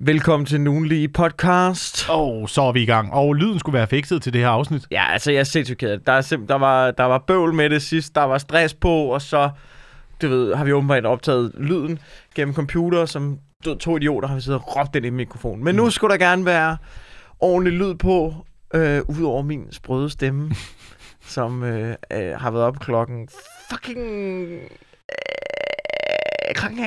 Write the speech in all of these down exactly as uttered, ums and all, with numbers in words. Velkommen til en ugenlige podcast. Åh, oh, så er vi i gang. Og oh, lyden skulle være fikset til det her afsnit. Ja, altså jeg er sindssygt ked af det. Der, er simp- der, var, der var bøvl med det sidst, der var stress på, og så du ved, har vi åbenbart optaget lyden gennem computer, som to idioter har vi siddet og råbt den i mikrofonen. Men mm. nu skulle der gerne være ordentlig lyd på, øh, udover min sprøde stemme, som øh, øh, har været op klokken fucking... Klokken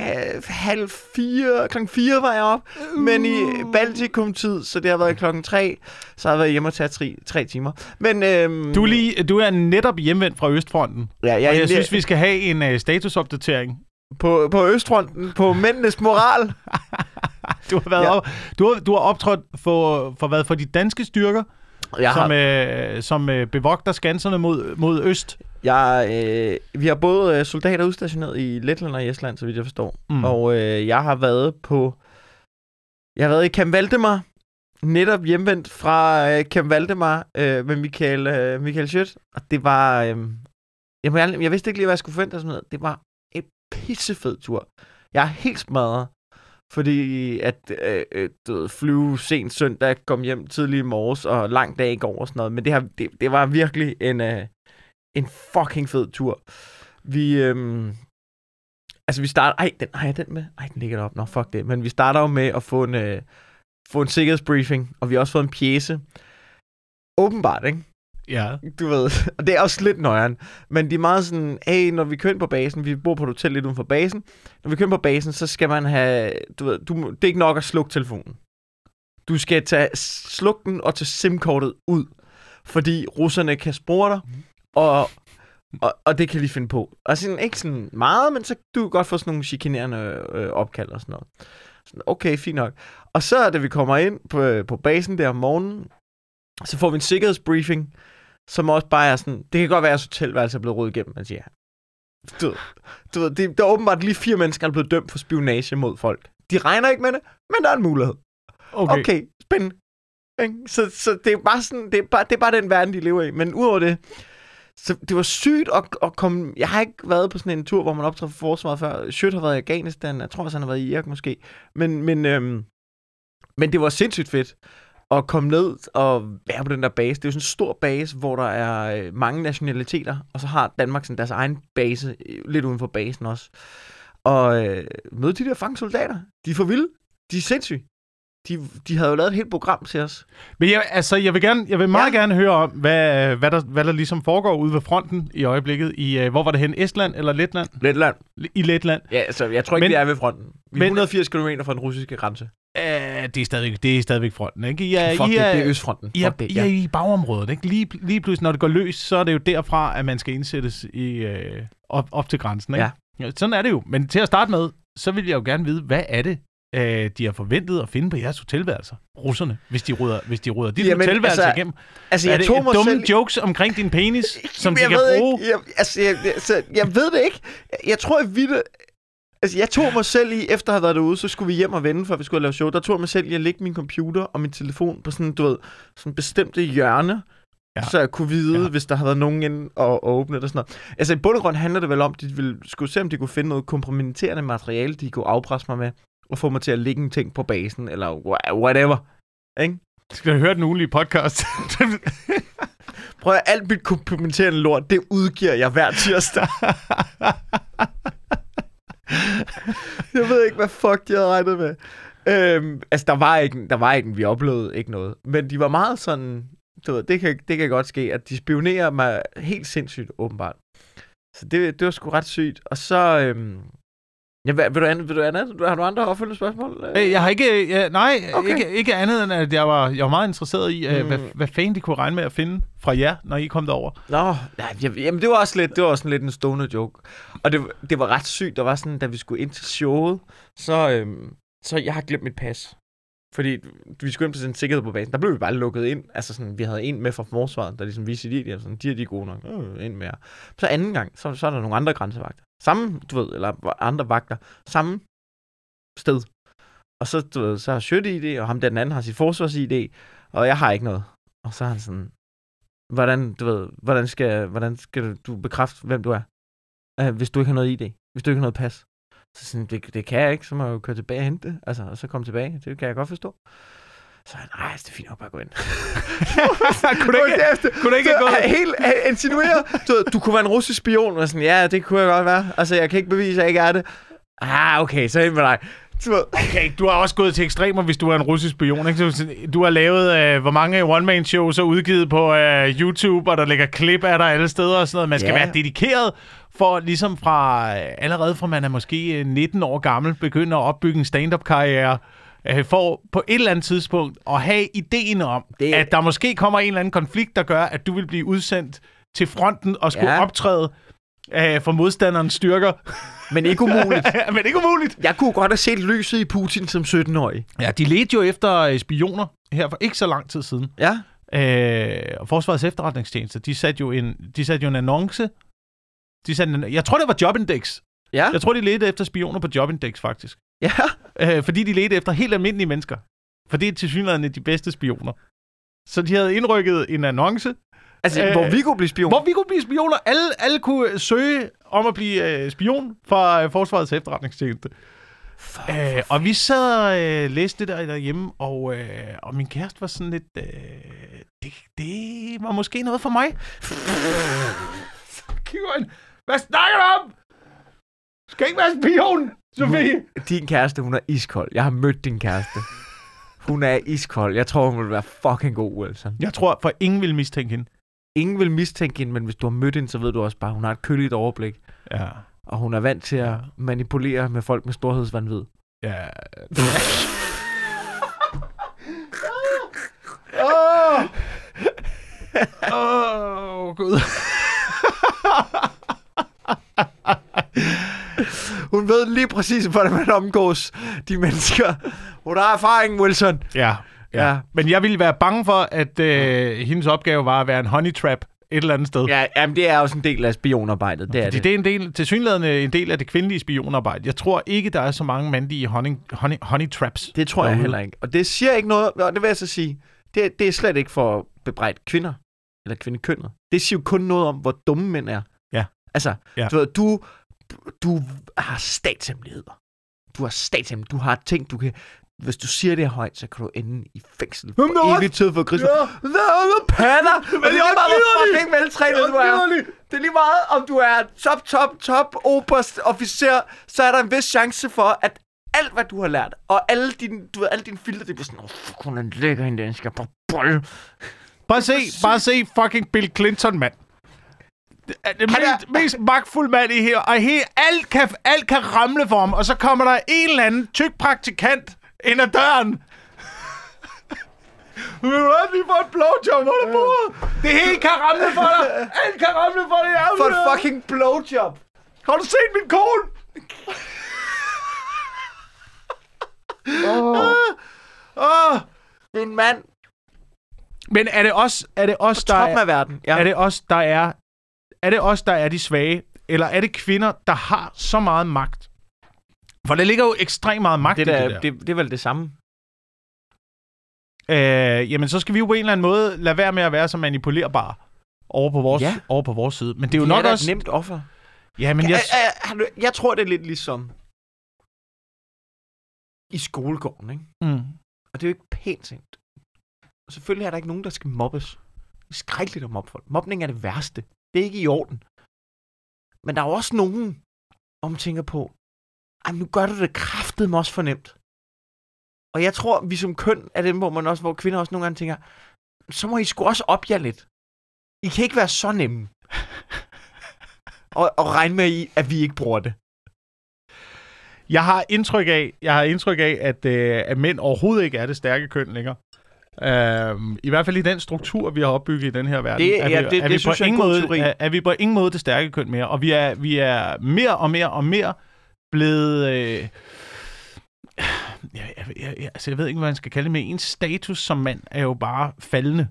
halv fire, klokken fire var jeg op, uh. men i Baltikum-tid, så det har været klokken tre, så har jeg været hjemme og taget tre, tre timer. Men, øhm, du, er lige, du er netop hjemvendt fra Østfronten, ja, jeg og jeg synes, vi skal have en uh, statusopdatering. På, på Østfronten, på mændenes moral. du, har været ja. op, du, har, du har optrådt for, for, hvad, for de danske styrker, jeg som, har... øh, som øh, bevogter skanserne mod, mod øst. Jeg, øh, vi har både øh, soldater udstationeret i Letland og i Estland, så vidt jeg forstår. Mm. Og øh, jeg har været på... Jeg har været i Camp Valdemar, netop hjemvendt fra øh, Camp Valdemar øh, med Michael, øh, Michael Schøtt. Og det var... Øh, jeg, jeg, jeg vidste ikke lige, hvad jeg skulle forvente og sådan noget. Det var en pissefed tur. Jeg er helt smadret, fordi at øh, øh, flyve sent søndag, kom hjem tidlig i morges og lang dag i går og sådan noget. Men det, her, det, det var virkelig en... Øh, En fucking fed tur. Vi, øhm, altså vi starter, ej, den har jeg den med? Ej, den ligger deroppe. Nå, fuck det. Men vi starter jo med at få en, øh, få en sikkerhedsbriefing, og vi har også fået en pjæse. Åbenbart, ikke? Ja. Du ved, og det er også lidt nøjeren. Men de er meget sådan, hey, når vi kører ind på basen, vi bor på et hotel lidt uden for basen, når vi kører ind på basen, så skal man have, du ved, du, det er ikke nok at slukke telefonen. Du skal tage slukken og tage simkortet ud, fordi russerne kan spore dig, mm. Og, og, og det kan de finde på. Og sådan, ikke sådan meget, men så du kan godt få sådan nogle chikanerende øh, opkald og sådan noget. Sådan, okay, fint nok. Og så, da vi kommer ind på, på basen der om morgenen, så får vi en sikkerhedsbriefing, som også bare er sådan, det kan godt være, at hotelværelset er blevet ryddet igennem, man siger. Du, du ved, det, der er åbenbart lige fire mennesker, der er blevet dømt for spionage mod folk. De regner ikke med det, men der er en mulighed. Okay, okay, spændende. Så, så det er bare sådan, det er bare, det er bare den verden, de lever i. Men udover det, så det var sygt at, at komme... Jeg har ikke været på sådan en tur, hvor man optræder for forsvaret før. Schøtt har været i Afghanistan. Jeg tror også, han har været i Irak måske. Men, men, øhm, men det var sindssygt fedt at komme ned og være på den der base. Det er jo sådan en stor base, hvor der er mange nationaliteter. Og så har Danmark sådan deres egen base, lidt uden for basen også. Og øh, møde de der fangsoldater. De er for vilde. De er sindssyge. De, de havde jo lavet et helt program til os. Men jeg, altså, jeg vil, gerne, jeg vil meget ja. gerne høre om, hvad, hvad, der, hvad der ligesom foregår ude ved fronten i øjeblikket. I, hvor var det hen? Estland eller Letland? Letland. I Letland. Ja, altså, jeg tror ikke, men, det er ved fronten. Vi er men, hundrede og firs kilometer fra den russiske grænse. Øh, det, er stadigvæk, det er stadigvæk fronten, ikke? I er, Fuck I er, det, det er østfronten. I er, det, ja. I er i bagområdet, ikke? Lige, lige pludselig, når det går løs, så er det jo derfra, at man skal indsættes i, øh, op, op til grænsen, ikke? Ja. Sådan er det jo. Men til at starte med, så vil jeg jo gerne vide, hvad er det, de har forventet at finde på jeres hotelværelser, russerne, hvis de ruder, hvis de ruder dit jamen, hotelværelse altså, igennem. Altså, er jeg det tog mig dumme selv... jokes omkring din penis, som jamen, de kan bruge? Jeg, altså, jeg, altså, jeg ved det ikke. Jeg tror, jeg vidte... Altså, jeg tog mig selv i, efter at have været derude, så skulle vi hjem og vende, før vi skulle lave show. Der tog jeg mig selv i at lægge min computer og min telefon på sådan, du ved, sådan bestemte hjørne, ja. så jeg kunne vide, ja. hvis der havde været nogen inde og, og åbnet og sådan noget. Altså, i bund og grund handler det vel om, at de ville, skulle se, om de kunne finde noget kompromitterende materiale, de kunne afpresse mig med, og få mig til at lægge en ting på basen, eller whatever, ikke? Skal du høre den ugenlige podcast? Prøv at alt mit komplimenterende lort, det udgiver jeg hver tirsdag. Jeg ved ikke, hvad fuck jeg havde regnet med. Øhm, altså, der var ikke, der var ikke, vi oplevede ikke noget. Men de var meget sådan, du ved, det kan, det kan godt ske, at de spionerer mig helt sindssygt, åbenbart. Så det, det var sgu ret sygt. Og så... Øhm, Ja, vil du andet, vil du andet? Har du andre opfølgende spørgsmål? Jeg har ikke, ja, nej, okay. ikke, ikke andet end, at jeg var, jeg var meget interesseret i, mm. hvad, hvad fanden de kunne regne med at finde fra jer, når I kom derover. Nå, nej, jamen det var også lidt, det var sådan lidt en stående joke. Og det, det var ret sygt, der var sådan, da vi skulle ind til showet, så, øhm, så jeg har glemt mit pas. Fordi vi skulle ind på sådan en sikkerhed på basen, der blev vi bare lukket ind. Altså sådan, vi havde en med fra forsvaret, der ligesom viste det, de sådan, de er de gode nok, øh, ind med jer. Så anden gang, så, så er der nogle andre grænsevagter. Samme, du ved, eller andre vagter, samme sted. Og så, du ved, så har Schøtt-I D, og ham der den anden har sit forsvars-I D, og jeg har ikke noget. Og så er han sådan, hvordan, du ved, hvordan skal, hvordan skal du bekræfte, hvem du er, hvis du ikke har noget I D, hvis du ikke har noget pas? Så sådan, det, det kan jeg ikke, så må jeg jo køre tilbage og hente det, altså, og så komme tilbage. Det kan jeg godt forstå. Så er nej, det er fint nok bare at gå ind. Kunne du ikke, efter, kunne du ikke så, gå helt insinueret? Du, du kunne være en russisk spion, og sådan, ja, det kunne jeg godt være. Altså, jeg kan ikke bevise, at jeg ikke er det. Ah, okay, så ind med dig. Okay, du har også gået til ekstremer, hvis du er en russisk spion, ikke? Du har lavet, øh, hvor mange one-man-shows er udgivet på øh, YouTube, og der ligger klip af dig alle steder og sådan noget. Man skal yeah. være dedikeret for, ligesom fra, allerede fra man er måske nitten år gammel, begynder at opbygge en stand-up-karriere, øh, for på et eller andet tidspunkt at have ideen om, det... at der måske kommer en eller anden konflikt, der gør, at du vil blive udsendt til fronten og skulle yeah. optræde for modstanderens styrker. Men ikke umuligt. Men ikke umuligt. Jeg kunne godt have set lyset i Putin som sytten-årig. Ja, de ledte jo efter spioner her for ikke så lang tid siden. Ja. Øh, og Forsvarets efterretningstjeneste, de satte jo en, de satte jo en annonce. De satte en, jeg tror, det var Jobindex. Ja. Jeg tror, de ledte efter spioner på Jobindex, faktisk. Ja. Øh, fordi de ledte efter helt almindelige mennesker. For det er tilsyneladende de bedste spioner. Så de havde indrykket en annonce. Altså, øh, hvor vi kunne blive spioner. Hvor vi kunne blive spioner. Alle, alle kunne søge om at blive øh, spion fra øh, Forsvarets efterretningstjeneste. For, for, for. Øh, og vi sad og øh, læste det der derhjemme, og, øh, og min kæreste var sådan lidt... Øh, det, det var måske noget for mig. Så kigger han. Hvad snakker du om? Du skal ikke være spion, Sofie. Din kæreste, hun er iskold. Jeg har mødt din kæreste. Hun er iskold. Jeg tror, hun vil være fucking god, Wilson. Jeg tror, for ingen vil mistænke hende. Ingen vil mistænke hende, men hvis du har mødt hende, så ved du også bare, hun har et køligt overblik. Ja. Og hun er vant til at manipulere med folk med storhedsvanvid. Ja. Åh! Åh, Gud. Hun ved lige præcis, hvordan man omgås de mennesker. Hun har erfaring, Wilson. Ja. Ja. Ja, men jeg ville være bange for, at øh, hendes opgave var at være en honey trap et eller andet sted. Ja, jamen det er også en del af spionarbejdet. Det er, det. Det er en del, tilsyneladende en del af det kvindelige spionarbejde. Jeg tror ikke, der er så mange mandlige honey, honey, honey traps. Det tror jeg derude. Heller ikke. Og det siger ikke noget, og det vil jeg så sige, det, det er slet ikke for at bebrejde kvinder, eller kvindekønnet. Det siger jo kun noget om, hvor dumme mænd er. Ja. Altså, ja. Du ved, du, du har statshemmeligheder. Du har statshemmeligheder. Du har ting, du kan... Hvis du siger det højt, så kan du ende i fængsel for no, evigt tid for Kristus. Hvad er patter? Det er lige meget fucking veltrænet, du er. Det er lige meget, om du er top, top, top oberst officer, så er der en vis chance for, at alt, hvad du har lært, og alle dine, du ved, alle dine filter, det bliver sådan, åh, oh, fuck, hun er en lækker hende, den skal bare bolle. Bare se, bare se fucking Bill Clinton, mand. Det mest magtfulde mand i her, og he, alt, kan, alt kan ramle for ham, og så kommer der en eller anden tyk praktikant ind ad døren. Vil du også lige få et blowjob under bordet? Det hele kan ramle for dig. Alt kan ramle for dig. For et fucking blowjob. Har du set min kone? Åh. Åh. Det er en mand. Men er det også, er det også der er, af verden. Ja. Er det også der er, er det også der er de svage, eller er det kvinder, der har så meget magt? For der ligger jo ekstremt meget magt det der, i det der. Det, det er vel det samme? Øh, jamen, så skal vi jo på en eller anden måde lade være med at være så manipulerbare over på vores, ja. over på vores side. Men det er jo det nok er også... et nemt offer. Ja, men jeg... Jeg, jeg, jeg, jeg tror, det er lidt ligesom i skolegården, ikke? Mm. Og det er jo ikke pænt tænkt. Og selvfølgelig er der ikke nogen, der skal mobbes. Det er skrækkeligt at mobbe folk. Mobning er det værste. Det er ikke i orden. Men der er også nogen, om tænker på, jamen, nu gør du det kraftedeme også for nemt. Og jeg tror, vi som køn er dem, hvor, man også, hvor kvinder også nogle gange tænker, så må I sgu også op jer lidt. I kan ikke være så nemme. og, og regne med i, at vi ikke bruger det. Jeg har indtryk af, jeg har indtryk af at, øh, at mænd overhovedet ikke er det stærke køn længere. Uh, I hvert fald i den struktur, vi har opbygget i den her verden, det, er, vi, ja, det, er, det, vi på ingen måde, er, er vi på ingen måde det stærke køn mere. Og vi er, vi er mere og mere og mere blevet, øh, jeg, jeg, jeg, altså jeg ved ikke, hvad man skal kalde det, men ens status som mand er jo bare faldende.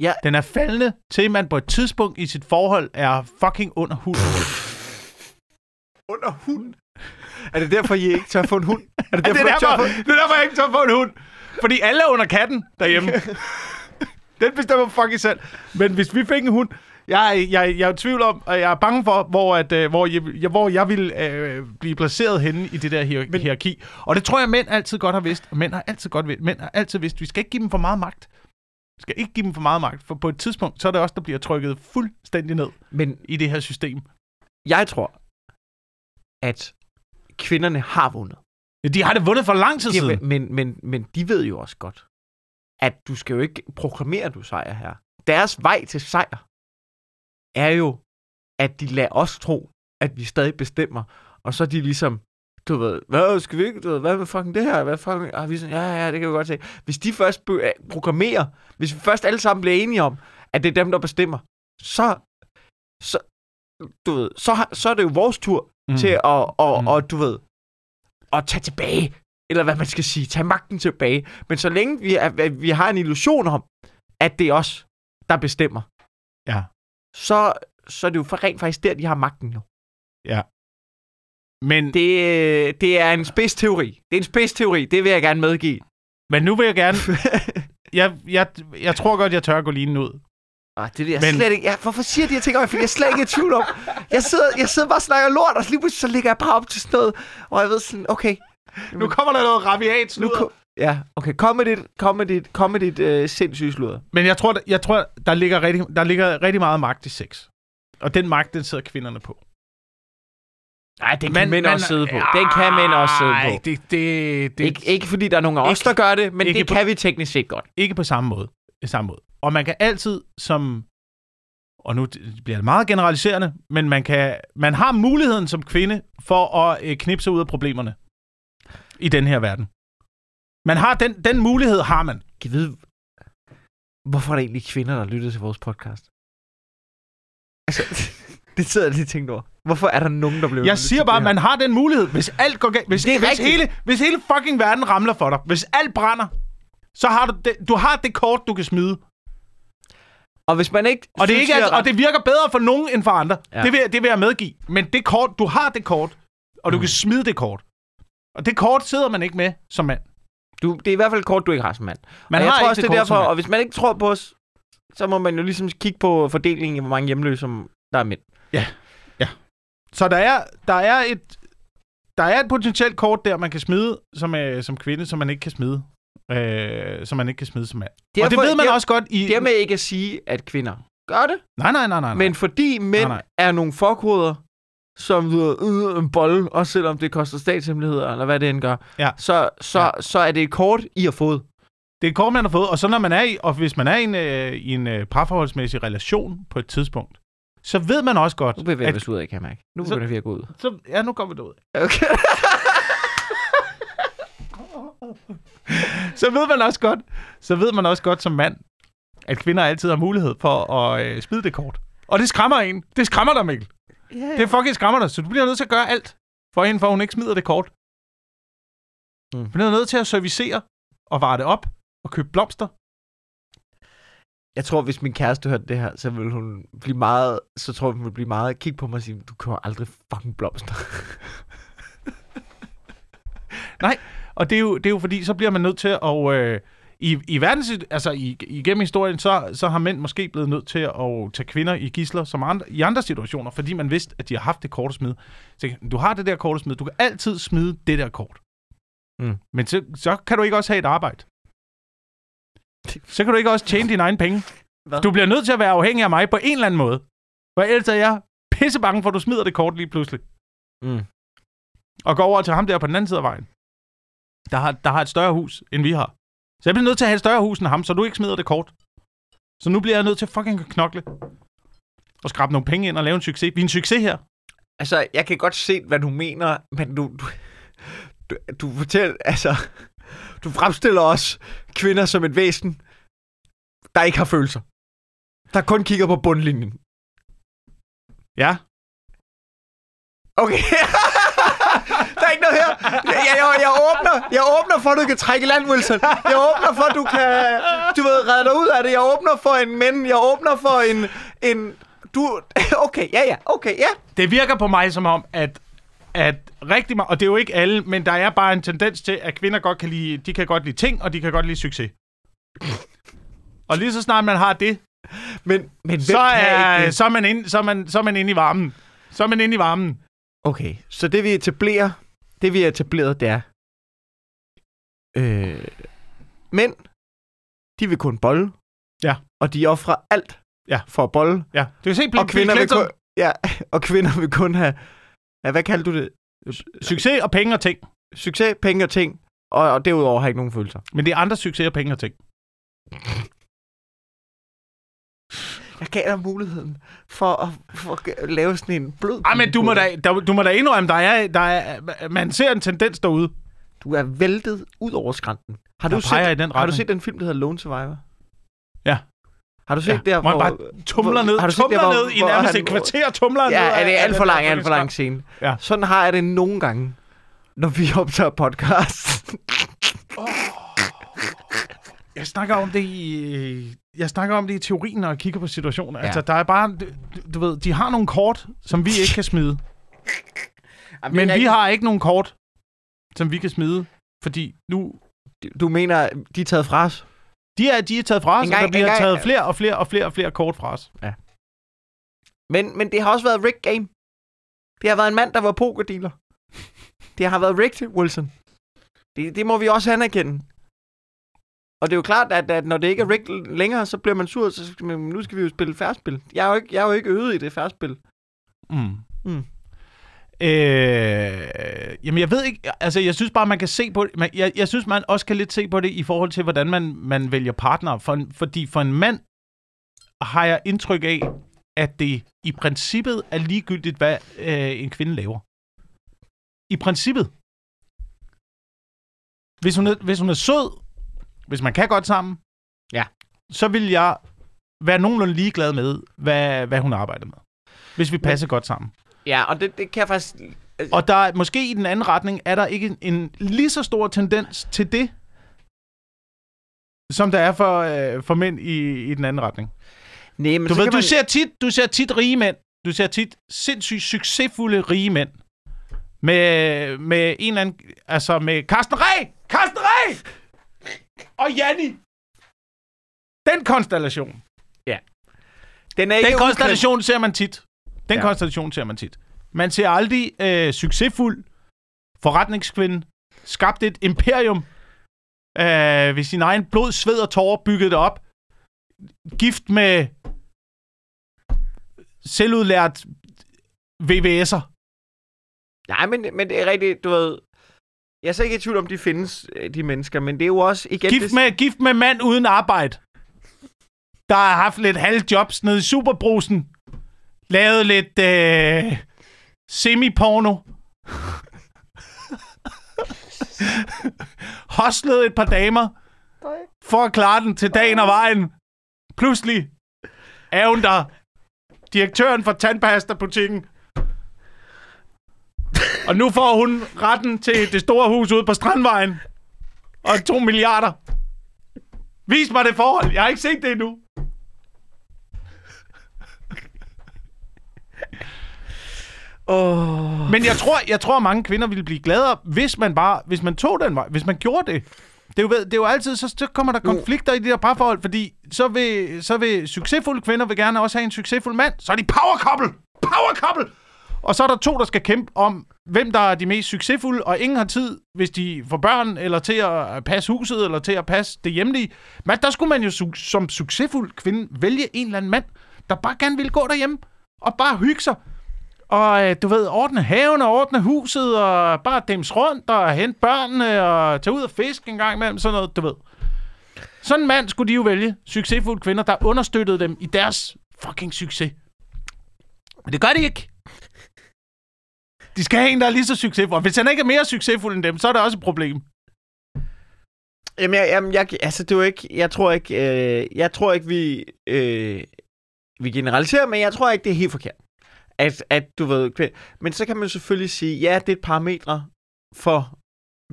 Ja. Den er faldende til, at man på et tidspunkt i sit forhold er fucking under hund. Under hund? Er det derfor, I ikke tør få en hund? Er det derfor, er det derfor, derfor, det derfor jeg ikke tør få en hund? Fordi alle er under katten derhjemme. Den bestemmer fucking selv. Men hvis vi fik en hund... Jeg, jeg, jeg er i tvivl om, og jeg er bange for, hvor, at, hvor, jeg, hvor jeg vil øh, blive placeret henne i det der hier- hierarki. Og det tror jeg, mænd altid godt har vidst. Og mænd har altid godt vidst. Mænd har altid vidst. Vi skal ikke give dem for meget magt. Vi skal ikke give dem for meget magt, for på et tidspunkt, så er det også der bliver trykket fuldstændig ned men i det her system. Jeg tror, at kvinderne har vundet. De har det vundet for lang tid siden. Ja, men, men, men de ved jo også godt, at du skal jo ikke proklamere, du sejrer her. Deres vej til sejr er jo, at de lader os tro, at vi stadig bestemmer. Og så er de ligesom, du ved, hvad skal vi ikke, du ved, hvad med fucking det her? Hvad fucking, ah, vi sådan, ja, ja, det kan vi godt se. Hvis de først programmerer, hvis vi først alle sammen bliver enige om, at det er dem, der bestemmer, så, så, du ved, så, så er det jo vores tur mm. til at, og, og, mm. og, du ved, at tage tilbage, eller hvad man skal sige, tage magten tilbage. Men så længe vi, er, vi har en illusion om, at det er os, der bestemmer, ja. så, så er det jo rent faktisk der, de har magten jo. Ja. Men det, det er en spidsteori. Det er en spidsteori, det vil jeg gerne medgive. Men nu vil jeg gerne... jeg, jeg, jeg tror godt, jeg tør gå linen ud. Arh, det er jeg men... slet ikke... Jeg, hvorfor siger de her ting? Fordi jeg er slet ikke i tvivl om. Jeg sidder, jeg sidder bare og snakker lort, og lige pludselig så ligger jeg bare op til sådan noget, og jeg ved sådan, okay... Nu kommer der noget rabiat sludder. Ko- ja, okay. Kom med dit, kom med dit, kom med dit øh, sindssyge sludder. Men jeg tror, der, jeg tror, der ligger, rigtig, der ligger rigtig meget magt i sex. Og den magt, den sidder kvinderne på. Nej, den kan mænd også sidde på. Den kan mænd også sidde på. Ej, det, det, det, ikke, ikke fordi der er nogen af os, der gør det, men det på, kan vi teknisk set godt. Ikke på samme måde. samme måde. Og man kan altid som... Og nu bliver det meget generaliserende, men man, kan, man har muligheden som kvinde for at øh, knipse ud af problemerne. I den her verden. Man har den, den mulighed, har man. Kan I vide, hvorfor er der egentlig kvinder, der lytter til vores podcast? Altså, det sidder jeg lige tænkt over. Hvorfor er der nogen, der bliver... Jeg siger bare, at man har den mulighed, hvis alt går galt. Hvis, hvis, hele, hvis hele fucking verden ramler for dig. Hvis alt brænder, så har du det, du har det kort, du kan smide. Og hvis man ikke... Og det, synes, ikke altså, og det virker bedre for nogen end for andre. Ja. Det, vil, det vil jeg medgive. Men det kort, du har det kort, og du mm. kan smide det kort. Og det kort sidder man ikke med som mand. Du, det er i hvert fald et kort, du ikke har som mand. Man og jeg har tror også, det, det derfor, og hvis man ikke tror på os, så må man jo ligesom kigge på fordelingen af, hvor mange hjemløse der er mænd. Ja, ja. Så der er, der er et der er et potentielt kort der, man kan smide som, øh, som kvinde, som man ikke kan smide. Øh, som man ikke kan smide som mand. Derfor, og det ved man der, også godt i... Dermed ikke at sige, at kvinder gør det. Nej, nej, nej, nej. nej. Men fordi mænd nej, nej. er nogle forkoder, som øh, en bold, også selvom det koster statshemmeligheder, eller hvad det end gør, ja. så, så, ja. så er det et kort, I har fået. Det er et kort, man har fået, og så når man er i, og hvis man er i en, øh, i en øh, parforholdsmæssig relation på et tidspunkt, så ved man også godt... Nu bevæger vi os ud af, kan jeg mærke. Nu begynder vi at gå ud. Så, ja, nu kommer vi derud. Okay. så ved man også godt, så ved man også godt som mand, at kvinder altid har mulighed for at øh, smide det kort. Og det skræmmer en. Det skræmmer dig, Mikkel. Yeah, yeah. Det er fucking skræmmer dig, så du bliver nødt til at gøre alt for hende, for hun ikke smider det kort. Mm. Du bliver nødt til at servicere og vare det op og købe blomster. Jeg tror, hvis min kæreste hørte det her, så ville hun blive meget, så tror jeg, hun ville blive meget kigge på mig og sige, du køber aldrig fucking blomster. Nej, og det er, jo, det er jo fordi, så bliver man nødt til at... Øh, I, i verdens, altså i, igennem historien, så, så har mænd måske blevet nødt til at tage kvinder i gidsler som andre, i andre situationer, fordi man vidste, at de har haft det kort at smide. Så du har det der kort at smide, du kan altid smide det der kort. Mm. Men så, så kan du ikke også have et arbejde. Så kan du ikke også tjene dine egne penge. Hvad? Du bliver nødt til at være afhængig af mig på en eller anden måde. For ellers er jeg pissebange for, at du smider det kort lige pludselig. Mm. Og går over til ham der på den anden side af vejen. Der har, der har et større hus, end vi har. Så jeg bliver nødt til at have et større hus end ham, så du ikke smider det kort. Så nu bliver jeg nødt til at fucking knokle. Og skrabe nogle penge ind og lave en succes. Vi er en succes her. Altså, jeg kan godt se, hvad du mener, men du... Du, du, du fortæller... Altså... Du fremstiller også kvinder som et væsen, der ikke har følelser. Der kun kigger på bundlinjen. Ja. Okay. Der er ikke noget her. Jeg, jeg, jeg, åbner, jeg åbner for, at du kan trække i land, Wilson. Jeg åbner for, at du kan du ved, redde dig ud af det. Jeg åbner for en mænd. Jeg åbner for en... en du... Okay, ja, ja. Okay, ja. Det virker på mig som om, at, at rigtig meget... Og det er jo ikke alle, men der er bare en tendens til, at kvinder godt kan lide, de kan godt lide ting, og de kan godt lide succes. Og lige så snart man har det... Men, men så, er, så, er man ind, så, er man, så er man inde i varmen. Så er man inde i varmen. Okay, så det vi etablerer, det vi etablerer, det er... Øh, mænd, de vil kun bolle. Ja. Og de offrer alt ja. for at bolle. Ja, du kan se Bill Clinton. Ja, og kvinder vil kun have... Ja, hvad kalder du det? Succes og penge og ting. Succes, penge og ting. Og, og derudover har ikke nogen følelser. Men det er andre succes og penge og ting. Jeg gav dig muligheden for at, for at lave sådan en blød... Ej, men du må da, du må da indrømme, der er, der er, man ser en tendens derude. Du er væltet ud over skrænten. Har du, set, i den har du set den film, der hedder Lone Survivor? Ja. Har du set ja. der, hvor... Hvor han bare tumler ned, tumler set, der, hvor, ned i nærmest et kvarter, tumler ja, ned... Ja, det er alt for lang, alt for lang scene. Ja. Sådan har jeg det nogle gange, når vi optager podcast. Oh. Jeg snakker om det i... Jeg snakker om det i teorien, når jeg kigger på situationen. Ja. Altså, der er bare... Du ved, de har nogle kort, som vi ikke kan smide. Jamen, men vi ikke... har ikke nogen kort, som vi kan smide, fordi nu... Du mener, de er taget fra os? De er, de er taget fra os, gang, og der bliver gang, taget flere og flere og flere og flere kort fra os. Ja. Men, men det har også været rigged game. Det har været en mand, der var pokerdealer. Det har været rigged, Wilson. Det, det må vi også anerkende. Og det er jo klart, at, at når det ikke er rigged længere, så bliver man sur, så skal man, nu skal vi jo spille færdsspil. Jeg er jo ikke, jeg er jo ikke øget i det færdsspil. Mm. Mm. Øh, jamen jeg ved ikke, altså jeg synes bare man kan se på det, man, jeg, jeg synes man også kan lidt se på det i forhold til hvordan man, man vælger partner for en, fordi for en mand har jeg indtryk af at det i princippet er ligegyldigt hvad øh, en kvinde laver i princippet. Hvis hun er, hvis hun er sød, hvis man kan godt sammen, ja, så vil jeg være nogenlunde ligeglad med hvad, hvad hun arbejder med, hvis vi passer godt sammen. Ja, og det, det kan jeg faktisk... Og der, måske i den anden retning, er der ikke en, en lige så stor tendens til det, som der er for, øh, for mænd i, i den anden retning. Næh, men du ved, du, man... ser tit, du ser tit rige mænd. Du ser tit sindssygt succesfulde rige mænd. Med, med en eller anden... Altså med Carsten Ree! Carsten Ree! Og Janni! Den konstellation. Ja. Den, er ikke den konstellation uklæd. Ser man tit. Den ja. konstellation ser man tit. Man ser aldrig øh, succesfuld forretningskvinde, skabt et imperium, øh, ved sin egen blod, sved og tårer, bygget det op, gift med selvudlært V V S'er. Nej, men, men det er rigtigt, du ved... Jeg er så ikke i tvivl om, de findes, de mennesker, men det er jo også... Igen, gift, det... med, gift med mand uden arbejde, der har haft lidt halvjobs nede i Superbrusen. Lavet lidt øh, semi-porno. Hostlede et par damer for at klare den til dagen og vejen. Pludselig er hun der. Direktøren for tandpasta-butikken. Og nu får hun retten til det store hus ude på Strandvejen. Og to milliarder. Vis mig det forhold. Jeg har ikke set det endnu. Oh. Men jeg tror, jeg tror, mange kvinder ville blive gladere, hvis man bare, hvis man tog den vej, hvis man gjorde det. Det er jo, det er jo altid, så, så kommer der konflikter i de der parforhold, fordi så vil, så vil succesfulde kvinder vil gerne også have en succesfuld mand. Så er de power couple! Power couple! Og så er der to, der skal kæmpe om, hvem der er de mest succesfulde, og ingen har tid, hvis de får børn, eller til at passe huset, eller til at passe det hjemlige. Men der skulle man jo su- som succesfuld kvinde vælge en eller anden mand, der bare gerne ville gå derhjemme, og bare hygge sig. Og øh, du ved, ordne haven og ordne huset, og bare dems rundt, og hente børnene, og tage ud og fiske en gang imellem, sådan noget, du ved. Sådan en mand skulle de jo vælge, succesfulde kvinder, der understøttede dem i deres fucking succes. Men det gør de ikke. De skal have en, der er lige så succesfuld. Og hvis han ikke er mere succesfuld end dem, så er det også et problem. Jamen, jeg, jamen, jeg, altså, det er jo ikke, jeg tror ikke, øh, jeg tror ikke, vi, øh, vi generaliserer, men jeg tror ikke, det er helt forkert. At, at du ved kvind. Men så kan man jo selvfølgelig sige, ja, det er et parametre for,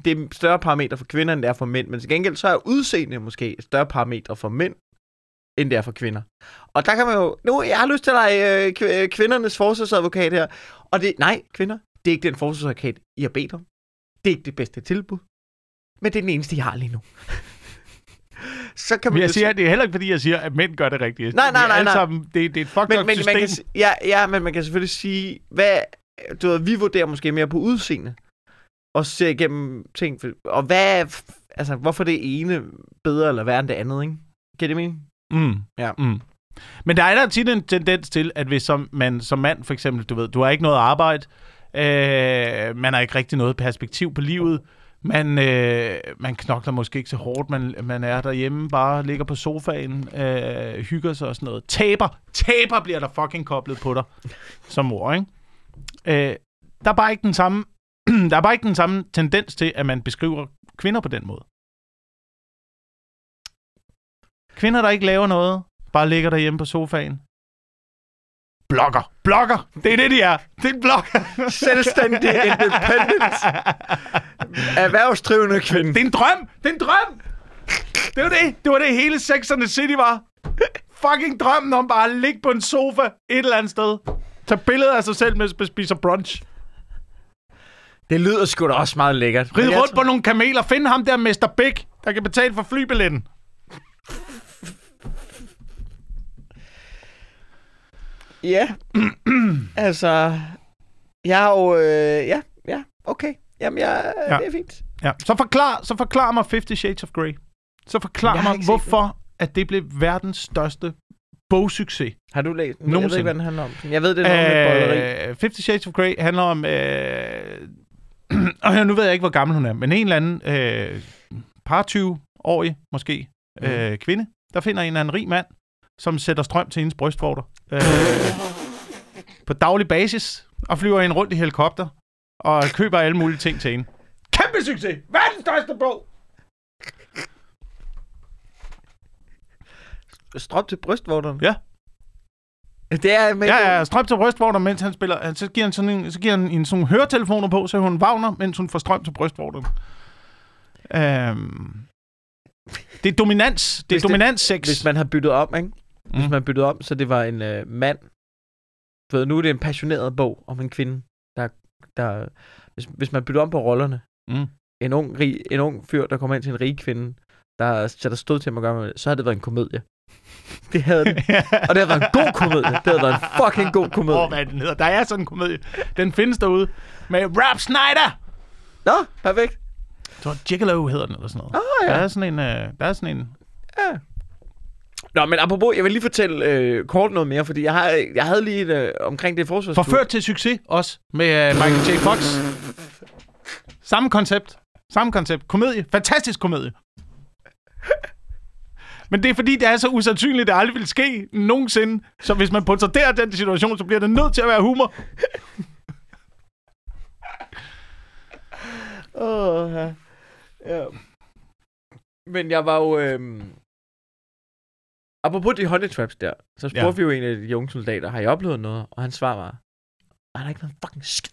det er et større parametre for kvinder, end det er for mænd, men til gengæld så er udseende måske et større parametre for mænd, end det er for kvinder. Og der kan man jo, nu, jeg har lyst til at lege øh, kvindernes forsvarsadvokat her, og det, nej, kvinder, det er ikke den forsvarsadvokat, I har bedt om. Det er ikke det bedste tilbud, men det er den eneste, I har lige nu. så kan man. Men jeg siger, det er heller ikke fordi jeg siger, at mænd gør det rigtigt. Nej, nej, nej, nej. Sammen, det, det er et fucked up system. Man kan, ja, ja, men man kan selvfølgelig sige, hvad du ved, vi vurderer måske mere på udseende og ser igennem ting. Og hvad, altså hvorfor det ene bedre eller værre end det andet, ikke? Giver det mening? Mm. Ja. Mm. Men der er der tit en tendens til, at hvis som man som mand for eksempel, du ved, du har ikke noget arbejde, øh, man har ikke rigtig noget perspektiv på livet. Man, øh, man knokler måske ikke så hårdt, man, man er derhjemme, bare ligger på sofaen, øh, hygger sig og sådan noget. Taber, taber bliver der fucking koblet på dig som mor, ikke? Øh, der er bare ikke den samme, der er bare ikke den samme tendens til, at man beskriver kvinder på den måde. Kvinder, der ikke laver noget, bare ligger derhjemme på sofaen. Blokker. Blokker. Det er det, de er. Det er en blokker. Selvstændig independent. Erhvervsdrivende kvinde. Det er en drøm. Det er en drøm. Det var det. Det var det hele Sexerne City var. Fucking drømmen om bare at ligge på en sofa et eller andet sted. Tag billeder af sig selv, mens man spiser brunch. Det lyder sgu da også meget lækkert. Rid rundt tror... på nogle kameler. Find ham der, mister Big, der kan betale for flybilletten. Ja, altså, jeg har jo, øh, ja, ja, okay, jamen, jeg, ja. Det er fint. Ja. Så, forklar, så forklar mig Fifty Shades of Grey. Så forklar jeg mig, hvorfor det. At det blev verdens største bogsucces. Har du læst den? Jeg ved ikke, hvad den handler om. Jeg ved, det er noget øh, med bøjleri. Fifty Shades of Grey handler om, øh, og nu ved jeg ikke, hvor gammel hun er, men en eller anden øh, par tyve-årig, måske, mm. øh, kvinde, der finder en eller anden rig mand, som sætter strøm til hendes brystvorter øh, på daglig basis, og flyver hende rundt i helikopter, og køber alle mulige ting til hende. Kæmpe succes! Verdens største bog! Strøm til brystvorterne? Ja. Det er med ja, ja, strøm til brystvorterne, mens han spiller. Så giver han sådan en, så giver han en sådan høretelefoner på, så hun vagner, mens hun får strøm til brystvorterne. Øhm... Det er dominans. Det er dominans-sex. Hvis man har byttet om, ikke? Hvis mm. man har byttet om, så det var en øh, mand. Du ved, nu er det en passioneret bog om en kvinde, der... der hvis, hvis man bytter om på rollerne. Mm. En, ung, rig, en ung fyr, der kommer ind til en rig kvinde, der sætter stod til at gøre med det, så havde det været en komedie. Det havde den. Og det havde været en god komedie. Det havde været en fucking god komedie. Åh, hvad den hedder. Der er sådan en komedie. Den findes derude med Rob Schneider. Nå, perfekt. Så Gigolo hedder den eller sådan noget. Oh, ja. Der er sådan en... Øh, der er sådan en... Ja. Nå, men apropos, jeg vil lige fortælle øh, kort noget mere, fordi jeg, har, jeg havde lige et, øh, omkring det forsvarsstue. Forført til succes også med øh, Michael J. Fox. Samme koncept. Samme koncept. Komedie. Fantastisk komedie. Men det er fordi, det er så usandsynligt, at det aldrig vil ske nogensinde. Så hvis man portrætterer den situation, så bliver det nødt til at være humor. Åh, oh, ja. Ja. Men jeg var jo... Øhm... Apropos de honeytraps der, så spurgte ja. vi jo en af de unge soldater, har I oplevet noget? Og hans svar var, han har ikke været fucking skid.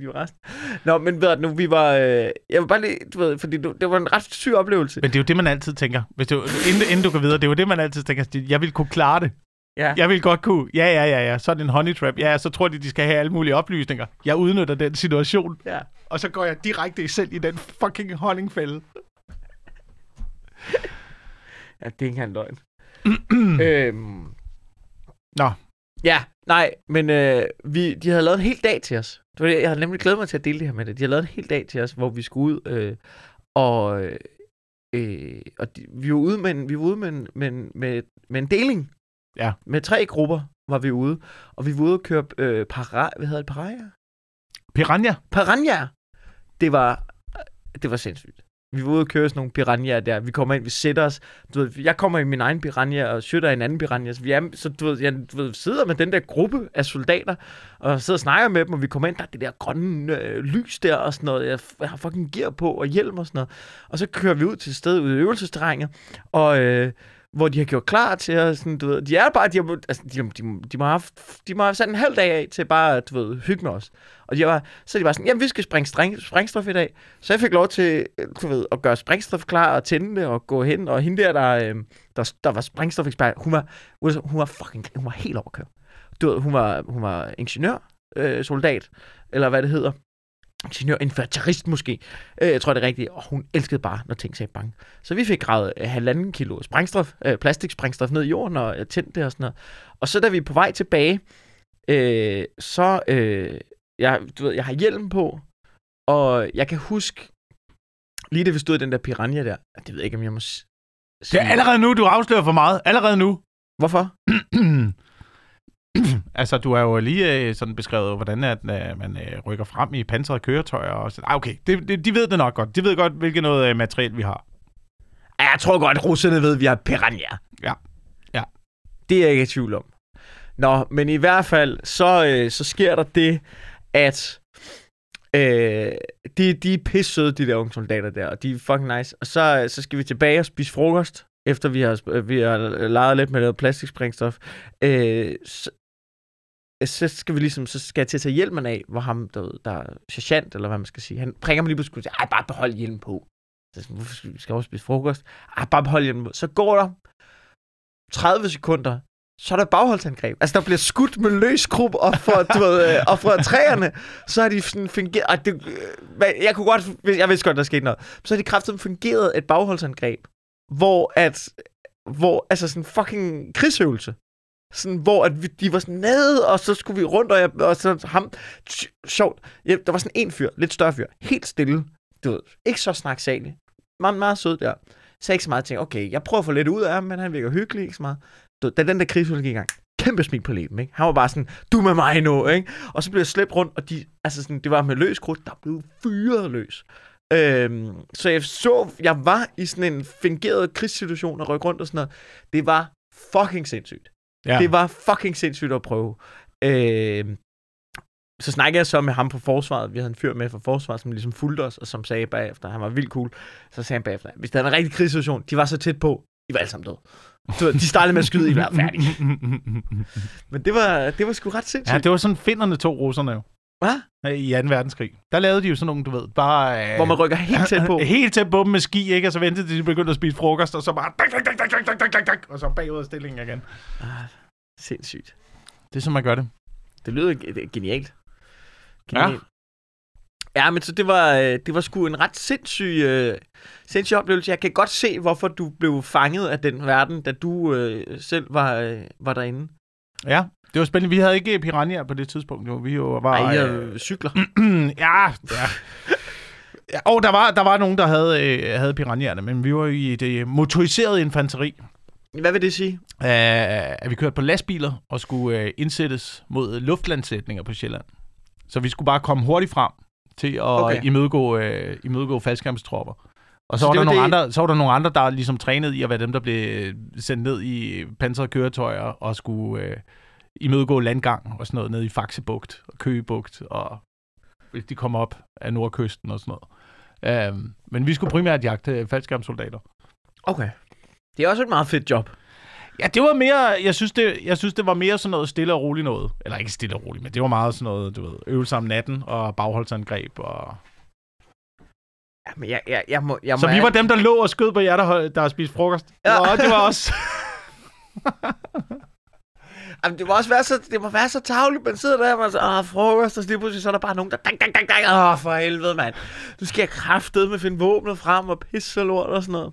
De var resten. Nå, men ved du nu, vi var... Øh... Jeg var bare lige... Du ved, fordi du... det var en ret syg oplevelse. Men det er jo det, man altid tænker. Hvis du... inden, inden du går videre, det er jo det, man altid tænker. Jeg ville kunne klare det. Ja. Jeg vil godt kunne, ja, ja, ja, ja, sådan en honeytrap. Ja, så tror de, de skal have alle mulige oplysninger. Jeg udnytter den situation. Ja. Og så går jeg direkte selv i den fucking honningfælde. Ja, det er ikke en løgn. øhm. Nå. Ja, nej, men øh, vi, de havde lavet en hel dag til os. Det var det, jeg havde nemlig glædet mig til at dele det her med dig. De havde lavet en hel dag til os, hvor vi skulle ud øh, og... Øh, og de, vi var ude med en, vi var ude med en, med, med, med en deling. Ja. Med tre grupper var vi ude, og vi var ude og køre øh, para, hvad hedder det, Piranha? Piranha. Piranha. Det var det var sindssygt. Vi var ude og køre sådan nogle piranhaer der. Vi kommer ind, vi sætter os. Du ved, jeg kommer i min egen piranha og Schøtter i en anden piranha. Så vi er, så du ved, jeg du ved, sidder med den der gruppe af soldater og sidder og snakker med dem, og vi kommer ind, der er det der grønne øh, lys der og sådan noget. Jeg, jeg har fucking gear på og hjelm og sådan noget. Og så kører vi ud til et sted ude i øvelsesterrænet og øh, hvor de har gjort klar til at sådan, du ved, de er bare, de har, altså, de, de, de må have, de må have sat en halv dag af til bare, du ved, hygge med os. Og de var, så de var sådan, jamen vi skal springe streng, sprængstof i dag. Så jeg fik lov til, du ved, at gøre sprængstof klar og tænde det og gå hen. Og hende der, der, der, der var sprængstofekspert, hun var, hun var fucking, hun var helt overkørt. Du ved, hun var, hun var ingeniør, øh, soldat, eller hvad det hedder. ingeniør-infanterist måske. Øh, jeg tror, det er rigtigt. Og hun elskede bare, når ting sagde bang. Så vi fik gravet øh, halvanden kilo sprængstof, øh, plastiksprængstof ned i jorden og øh, tændte det og sådan noget. Og så da vi er på vej tilbage, øh, så... Øh, jeg, du ved, jeg har hjelm på, og jeg kan huske, lige da vi stod i den der Piranha der, det ved jeg ikke, om jeg må s- sige. Det er allerede nu, du afslører for meget. Allerede nu. Hvorfor? Altså, du er jo lige øh, sådan beskrevet, hvordan at, øh, man øh, rykker frem i pansrede køretøjer. Og så, ah, okay, det, det, de ved det nok godt. De ved godt, hvilket noget øh, materiel vi har. Jeg tror godt, russerne ved, at vi har Piranha. Ja. Ja. Det er jeg ikke i tvivl om. Nå, men i hvert fald, så, øh, så sker der det, at øh, de, de er pisse søde, de der unge soldater der, og de er fucking nice. Og så, så skal vi tilbage og spise frokost, efter vi har, vi har leget lidt med noget plastiksprængstof. Øh, så, så skal vi ligesom, så skal jeg til at tage hjelmen af, hvor ham, der, der er sergeant, eller hvad man skal sige, han prikker mig lige på skulderen, ej, bare behold hjelmen på. Så, hvorfor skal vi også spise frokost? Ej, bare behold hjelmen på. Så går der tredive sekunder, så er der bagholdsangreb. Altså, der bliver skudt med løs krub op fra, du ved, op fra træerne. Så har de sådan fungeret... Det, jeg kunne godt... Jeg vidste godt, der skete noget. Så har de kraftigt fungeret et bagholdsangreb, hvor at... Hvor, altså, sådan fucking krigsøvelse. Sådan, hvor at vi, de var sådan nede, og så skulle vi rundt, og, jeg, og så ham... Sjovt. Ja, der var sådan en fyr, lidt større fyr, helt stille. Du ved, ikke så snaksalig. Meget, meget sød der. Så ikke så meget tænkte, okay, jeg prøver at få lidt ud af ham, men han virker hyggelig, ikke så meget. Da den der krigsøvelse gik i gang, kæmpe smil på læben, ikke? Han var bare sådan, du med mig nu, ikke? Og så blev jeg slæbt rundt, og de, altså sådan, det var med løs krudt, der blev fyret løs. Øhm, så jeg så, jeg var i sådan en fingeret krigssituation og rykke rundt og sådan noget. Det var fucking sindssygt. Ja. Det var fucking sindssygt at prøve. Øhm, så snakkede jeg så med ham på forsvaret. Vi havde en fyr med fra forsvaret, som ligesom fulgte os, og som sagde bagefter, han var vildt cool, så sagde han bagefter, hvis der var en rigtig krigssituation, de var så tæt på, I var alle sammen døde. Så de startede med at skyde, I var færdige. Men det var, det var sgu ret sindssygt. Ja, det var sådan, finderne tog russerne jo. Hvad? I anden verdenskrig. Der lavede de jo sådan nogle, du ved, bare... Øh, hvor man rykker helt tæt på. Helt tæt på dem med ski, ikke? Og så ventede de, de begyndte at spise frokost, og så bare... Dak, dak, dak, dak, dak, dak, og så bagud af stillingen igen. Ah, sindssygt. Det er som man gør det. Det lyder genialt. Genialt. Ja. Ja, men så det var, det var sgu en ret sindssyg... Øh, sindssyg oplevelse. Jeg kan godt se, hvorfor du blev fanget af den verden, da du øh, selv var, øh, var derinde. Ja, det var spændende. Vi havde ikke piranha på det tidspunkt. Jo. Vi jo var... Ej, jeg øh, cykler. ja, ja. ja. Og der var, der var nogen, der havde, øh, havde piranhaerne, men vi var i det motoriserede infanteri. Hvad vil det sige? Æh, at vi kørte på lastbiler og skulle øh, indsættes mod luftlandsætninger på Sjælland. Så vi skulle bare komme hurtigt frem til at okay. imødegå, øh, imødegå faldskærmstropper. Og så, så, var der var nogle det... andre, så var der nogle andre, der ligesom trænede i at være dem, der blev sendt ned i pansrede køretøjer og skulle øh, imødegå landgang og sådan noget ned i Faxe Bugt og Køge Bugt, og de kom op af nordkysten og sådan noget. Øhm, men vi skulle primært jagte faldskærmssoldater. Okay. Det er også et meget fedt job. Ja, det var mere, jeg synes det, jeg synes, det var mere sådan noget stille og roligt noget. Eller ikke stille og roligt, men det var meget sådan noget, du ved, øvelse om natten og bagholdsangreb og... Jamen, jeg, jeg, jeg må, jeg så må vi var dem, der lå og skød på jer, der, der spiste frokost? Ja. Nå, det var også... Jamen, det må også være så, det må være så tarveligt, man sidder der, og man siger, åh, frokost, og så lige pludselig, så er der bare nogen, der, dang, dang, dang, dang, åh, for helvede, mand. Nu skal jeg kraftedme med finde våbnet frem og pisse og lort og sådan noget.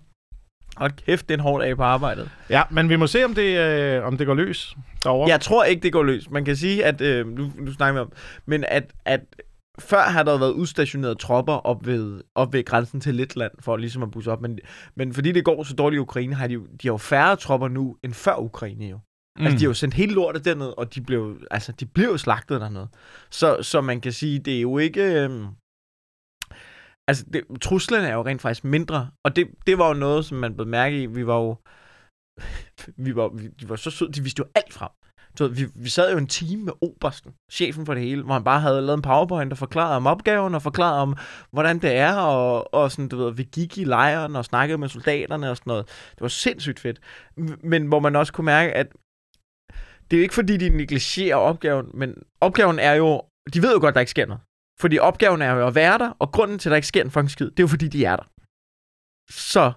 Hold kæft, det er en hård dag på arbejdet. Ja, men vi må se, om det, øh, om det går løs derovre. Jeg tror ikke, det går løs. Man kan sige, at, øh, nu, nu snakker vi om, men at... at før har der været udstationerede tropper op ved, op ved grænsen til Letland, for ligesom at busse op. Men, men fordi det går så dårligt i Ukraine, har de, de har jo færre tropper nu, end før Ukraine jo. Mm. Altså, de har jo sendt hele lortet derned, og de blev, altså, de blev jo slagtet dernede. Så, så man kan sige, det er jo ikke... Øhm, altså, det, truslerne er jo rent faktisk mindre. Og det, det var jo noget, som man blev mærke i. Vi var jo... vi var, vi, de var så søde, de viste jo alt frem. Så vi, vi sad jo en time med obersten, chefen for det hele, hvor han bare havde lavet en powerpoint, der forklarede om opgaven, og forklarede om, hvordan det er, og, og sådan, du ved, vi gik i lejren, og snakkede med soldaterne, og sådan noget. Det var sindssygt fedt. Men hvor man også kunne mærke, at det er jo ikke, fordi de negligerer opgaven, men opgaven er jo, de ved jo godt, der ikke sker noget. Fordi opgaven er jo at være der, og grunden til, at der ikke sker en fucking skid, det er jo, fordi de er der. Så,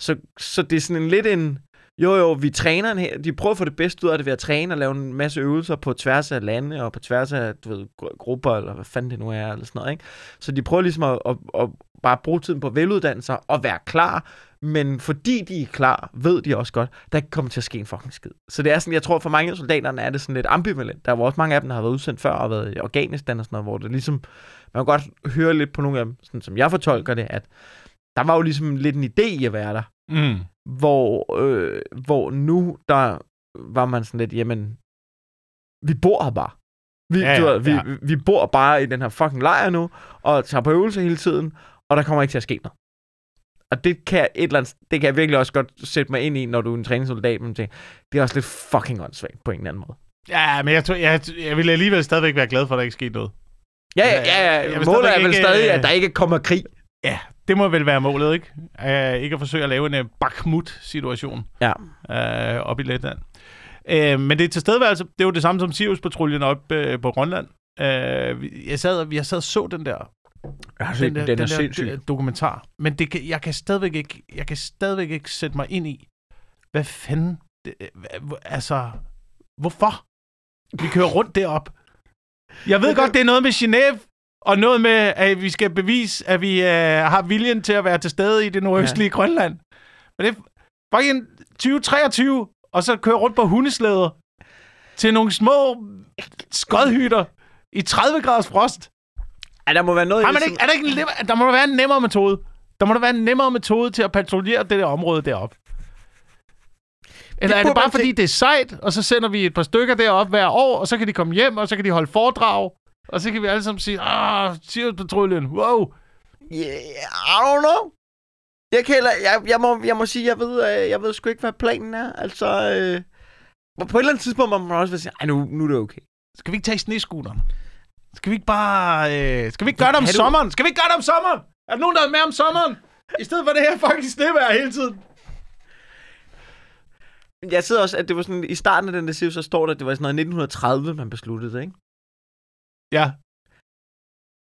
så, så det er sådan en lidt en, Jo, jo, vi træner en hel... De prøver at få det bedste ud af det ved at træne og lave en masse øvelser på tværs af lande og på tværs af, du ved, grupper eller hvad fanden det nu er, eller sådan noget, ikke? Så de prøver ligesom at, at, at bare bruge tiden på at veluddanne sig og være klar, men fordi de er klar, ved de også godt, der ikke kommer til at ske en fucking skid. Så det er sådan, jeg tror for mange af soldaterne er det sådan lidt ambivalent. Der er også mange af dem, der har været udsendt før og været i Afghanistan og sådan noget, hvor det ligesom... Man kan godt høre lidt på nogle af dem, sådan som jeg fortolker det, at der var jo ligesom lidt en idé i at være der. Mm. Hvor, øh, hvor nu, der var man sådan lidt, jamen, vi bor her bare. Vi, ja, ja, du ved, vi, ja. vi, vi bor bare i den her fucking lejr nu, og tager på øvelser hele tiden, og der kommer ikke til at ske noget. Og det kan jeg, et eller andet, det kan jeg virkelig også godt sætte mig ind i, når du er en træningssoldat, men det er også lidt fucking åndssvagt på en eller anden måde. Ja, men jeg, tror, jeg, jeg ville alligevel stadigvæk være glad for, at der ikke skete noget. Ja, ja, ja. ja. Jeg målet er vel stadig, at der ikke kommer krig. Ja, det må vel være målet, ikke? Uh, ikke at forsøge at lave en uh, Bakhmut-situation ja. uh, op i Letland. Uh, men det er tilstedeværelse. Det er jo det samme som Sirius-patruljen op uh, på Grønland. Uh, jeg, sad, jeg sad og så den der, jeg den der, den den der d- dokumentar. Men det kan, jeg, kan stadigvæk ikke, jeg kan stadigvæk ikke sætte mig ind i, hvad fanden... Det, hvad, altså, hvorfor? Vi kører rundt derop. Jeg ved godt, det er noget med Genève. Og noget med, at vi skal bevise, at vi øh, har viljen til at være til stede i det nordøstlige ja. Grønland. Men det er fucking tyve treogtyve, og så kører rundt på hundeslæder til nogle små skodhytter i tredive graders frost. Ja, der må være noget... Har man ikke, er der, ikke en, der må være en nemmere metode. Der må der være en nemmere metode til at patruljere det der område deroppe. Eller det er det bare fordi, det er sejt, og så sender vi et par stykker deroppe hver år, og så kan de komme hjem, og så kan de holde foredrag. Og så kan vi alle sammen sige, ah, Sirius-patruljen, wow. Yeah, I don't know. Jeg, kan heller, jeg, jeg, må, jeg må sige, jeg ved, jeg ved sgu ikke, hvad planen er. Altså, øh, på et eller andet tidspunkt må man også være sige, ej, nu, nu er det okay. Skal vi ikke tage snescooteren? Skal vi ikke bare... Øh, skal vi ikke gøre det om sommeren? Skal vi ikke gøre det om sommeren? Er der nogen, der er med om sommeren? I stedet for det her fucking snevejr hele tiden. Jeg sidder også, at det var sådan, i starten af den der Sirius, så står der, at det var sådan noget nitten tredive, man besluttede det, ikke? Ja.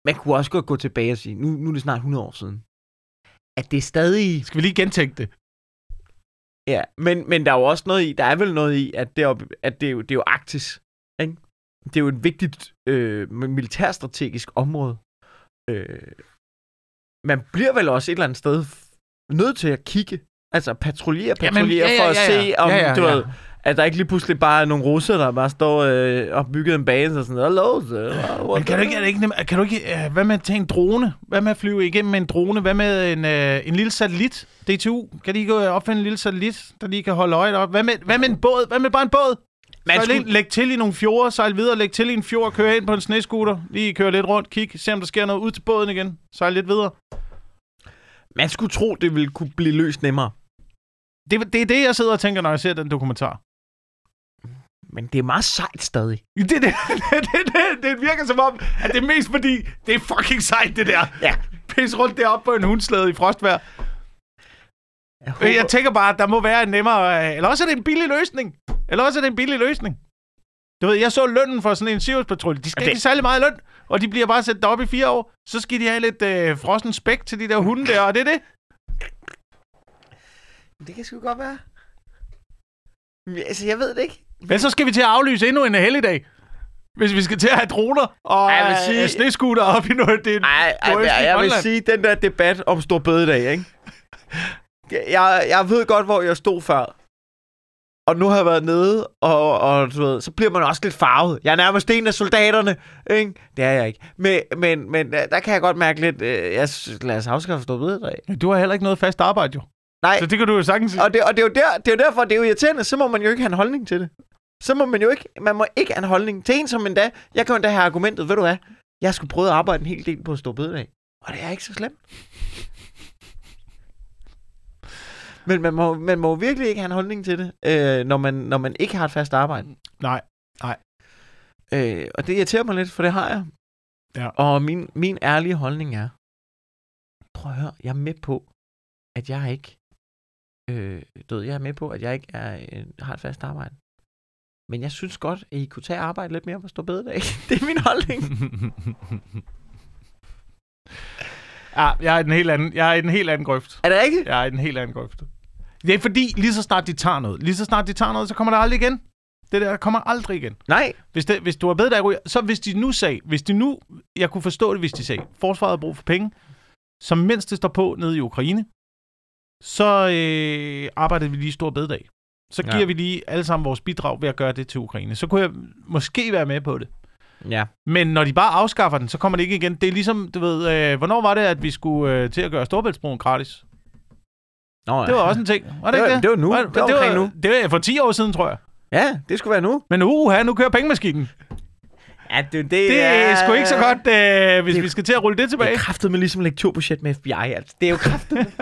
Man kunne også godt gå tilbage og sige, nu, nu er det snart hundrede år siden. At det er stadig... Skal vi lige gentænke det? Ja, men, men der er jo også noget i, der er vel noget i, at det er, at det er, jo, det er jo Arktis, ikke? Det er jo et vigtigt øh, militærstrategisk område. Øh, man bliver vel også et eller andet sted nødt til at kigge, altså patruljere, patruljere ja, ja, ja, ja, for at ja, ja. se, om ja, ja, ja. du ved... At der ikke lige pludselig bare er nogle russer, der bare står øh, og bygger en base og sådan noget. Kan du ikke, ikke, kan du ikke øh, hvad med at tage en drone? Hvad med at flyve igennem med en drone? Hvad med en, øh, en lille satellit? D T U, kan de ikke opfinde en lille satellit, der lige kan holde øjet op? Hvad med, hvad med en båd? Hvad med bare en båd? Man skulle... læg, læg til i nogle fjorde, sejl videre, læg til i en fjord, køre ind på en snescooter, lige køre lidt rundt, kig, se om der sker noget ud til båden igen, sejl lidt videre. Man skulle tro, det ville kunne blive løst nemmere. Det, det er det, jeg sidder og tænker, når jeg ser den dokumentar. Men det er meget sejt stadig. Det, det, det, det, det virker som om, at det er mest fordi, det er fucking sejt, det der. Ja. Pisse rundt deroppe på en hundslæde i frostvejr. Jeg, håber... jeg tænker bare, at der må være en nemmere... Eller også er det en billig løsning. Eller også er det en billig løsning. Du ved, jeg så lønnen for sådan en Sirius-patrulje. De skal det... ikke særlig meget løn, og de bliver bare sat deroppe i fire år. Så skal de have lidt øh, frossen spæk til de der hunde der, og det er det. Det kan sgu godt være. Altså, jeg ved det ikke. Men så skal vi til at aflyse endnu en helligdag. Hvis vi skal til at have droner og sige... sneskutter op i noget. Det ej, ej, ej, jeg vil sige, den der debat om Storebæltsbroen, ikke? jeg, jeg ved godt, hvor jeg stod før. Og nu har jeg været nede, og, og du ved, så bliver man også lidt farvet. Jeg er nærmest en af soldaterne, ikke? Det er jeg ikke. Men, men, men der kan jeg godt mærke lidt, øh, jeg lad os afskaffe Storebæltsbroen. Du har heller ikke noget fast arbejde, jo. Nej. Så det kan du jo sagtens... Og det, og det, er, jo der, det er jo derfor, det er jo irriterende. Så må man jo ikke have en holdning til det. Så må man jo ikke... Man må ikke have en holdning til en som endda... Jeg kan jo endda have argumentet, ved du hvad? Jeg skulle prøve at arbejde en hel del på at stå bededag. Og det er ikke så slemt. Men man må, man må virkelig ikke have en holdning til det, øh, når, man, når man ikke har et fast arbejde. Nej, nej. Øh, og det irriterer mig lidt, for det har jeg. Ja. Og min, min ærlige holdning er... Prøv at høre, jeg er med på, at jeg ikke... Øh, du ved, jeg er med på, at jeg ikke er, øh, har et fast arbejde. Men jeg synes godt, at I kunne tage arbejde lidt mere på Storebæltsdag. Det er min holdning. Ja, jeg er i den helt anden, jeg er i den helt anden grøft. Er det ikke? Jeg er i den helt anden grøft. Det er fordi, lige så snart de tager noget, lige så snart de tager noget, så kommer der aldrig igen. Det der kommer aldrig igen. Nej. Hvis, det, hvis du har bedre der, så hvis de nu sagde, hvis de nu, jeg kunne forstå det, hvis de sagde, forsvaret har brug for penge, så mens det står på nede i Ukraine, så øh, arbejder vi lige stor bededag. Så giver ja. vi lige alle sammen vores bidrag ved at gøre det til Ukraine. Så kunne jeg måske være med på det. Ja. Men når de bare afskaffer den, så kommer det ikke igen. Det er ligesom, du ved, øh, hvornår var det, at vi skulle øh, til at gøre Storebæltsbroen gratis? Nå, ja. Det var også en ting. Var det, det var, ikke det? Det var nu. Var, det, det, var, det, var, nu. Det var for ti år siden, tror jeg. Ja, det skulle være nu. Men uha, nu kører pengemaskinen. Ja, det, det, det er sgu ikke så godt, øh, hvis det, vi skal til at rulle det tilbage. Det er kraftedeme ligesom lektorbudget med F B I. Altså. Det er jo kraftedeme.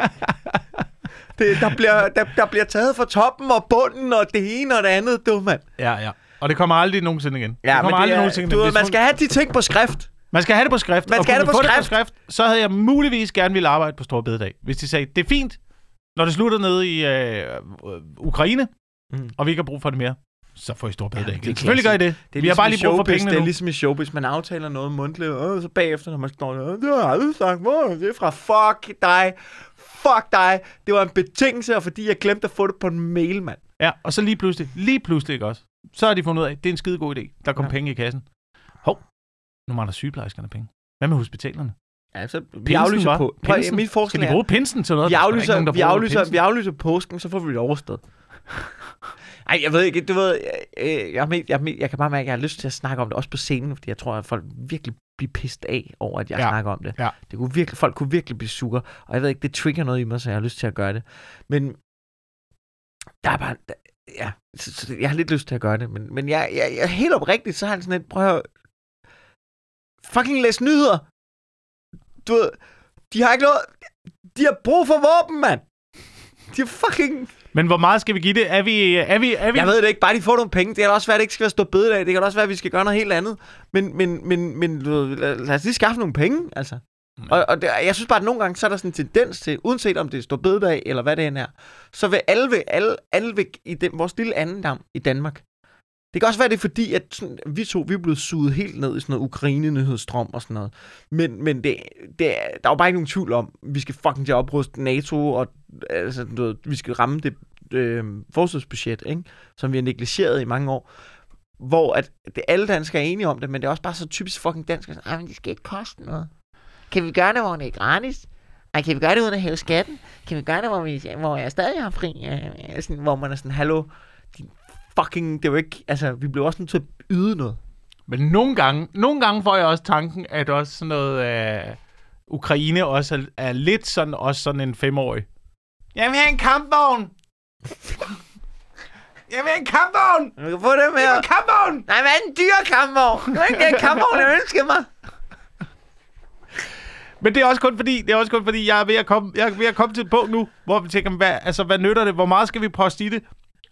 Det, der, bliver, der, der bliver taget fra toppen og bunden og det ene og det andet, du mand. Ja, ja. Og det kommer aldrig nogensinde igen. Ja, det kommer aldrig er, nogensinde du, igen. Man skal have de ting på skrift. Man skal have det på skrift. Man skal have det på skrift. det på skrift. Så havde jeg muligvis gerne ville arbejde på Storebededag. Hvis de sagde, det er fint, når det slutter nede i øh, Ukraine, mm. og vi ikke har brug for det mere, så får I Storebededag. Ja, selvfølgelig gør I det. Det er vi ligesom har bare lige brug for pengene. Det er ligesom i showbiz. Man aftaler noget mundtligt, og så bagefter, når man står der, det har jeg aldrig sagt, det er fra fuck dig. Fuck dig. Det var en betingelse, og fordi jeg glemte at få det på en mail, mand. Ja, og så lige pludselig, lige pludselig ikke også, så har de fundet ud af, det er en skide god idé. Der kom ja. penge i kassen. Hov, nu mangler sygeplejerskerne penge. Hvad med hospitalerne? Ja, så vi pinsen aflyser var. på. Prøv, mit forslag skal de bruge pinsen til noget? Vi aflyser, nogen, vi aflyser, vi aflyser påsken, så får vi det overstået. Ej, jeg ved ikke, du ved, jeg, jeg, jeg, jeg, jeg kan bare mærke, at jeg har lyst til at snakke om det, også på scenen, fordi jeg tror, at folk virkelig bliver pissed af over, at jeg ja. snakker om det. Ja. det kunne virkelig, folk kunne virkelig blive sure, og jeg ved ikke, det trigger noget i mig, så jeg har lyst til at gøre det. Men der er bare, der, ja, så, så, jeg har lidt lyst til at gøre det, men, men jeg, jeg, jeg helt oprigtigt, så har jeg sådan et, prøv at høre, fucking læs nyheder. Du ved, de har ikke noget, de har brug for våben, mand. De er fucking... Men hvor meget skal vi give det? Er vi, er vi, er vi... Jeg ved det ikke. Bare de får nogle penge. Det kan da også være, at det ikke skal være stå bededag. Det kan også være, at vi skal gøre noget helt andet. Men, men, men, men lad os lige skaffe nogle penge, altså. Mm. Og, og det, jeg synes bare, at nogle gange, så er der sådan en tendens til, uanset om det er stå bededag, eller hvad det end er, så vil alle, alle, alle i den, vores lille andendam i Danmark. Det kan også være, det er fordi, at sådan, vi to vi er blevet suget helt ned i sådan noget Ukraine-nyhedsstrøm og sådan noget. Men, men det, det er, der er jo bare ikke nogen tvivl om, vi skal fucking til at opruste NATO, og altså, du ved, vi skal ramme det øh, forsvarsbudget, ikke? Som vi har negligeret i mange år. Hvor at, det, alle danskere er enige om det, men det er også bare så typisk fucking danskere. Ej, men det skal ikke koste noget. Kan vi gøre det, hvor det er gratis? Ej, kan vi gøre det uden at hæve skatten? Kan vi gøre det, hvor, vi, hvor jeg stadig har fri? Øh, sådan, hvor man er sådan, hallo... Fucking, det var ikke, altså, vi blev også nødt til at yde noget. Men nogle gange, nogle gange får jeg også tanken, at også sådan noget, øh, Ukraine også er, er lidt sådan, også sådan en femårig. Jeg vil have en kampvogn! Jeg vil have en kampvogn! Du kan få det med. Jeg vil en kampvogn! Nej, men en dyr kampvogn! Det var ikke den kampvogn, jeg ønskede mig. Men det er også kun fordi, det er også kun fordi, jeg er ved at komme, jeg er ved at komme til et punkt nu, hvor vi tænker, hvad, altså, hvad nytter det? Hvor meget skal vi poste i det?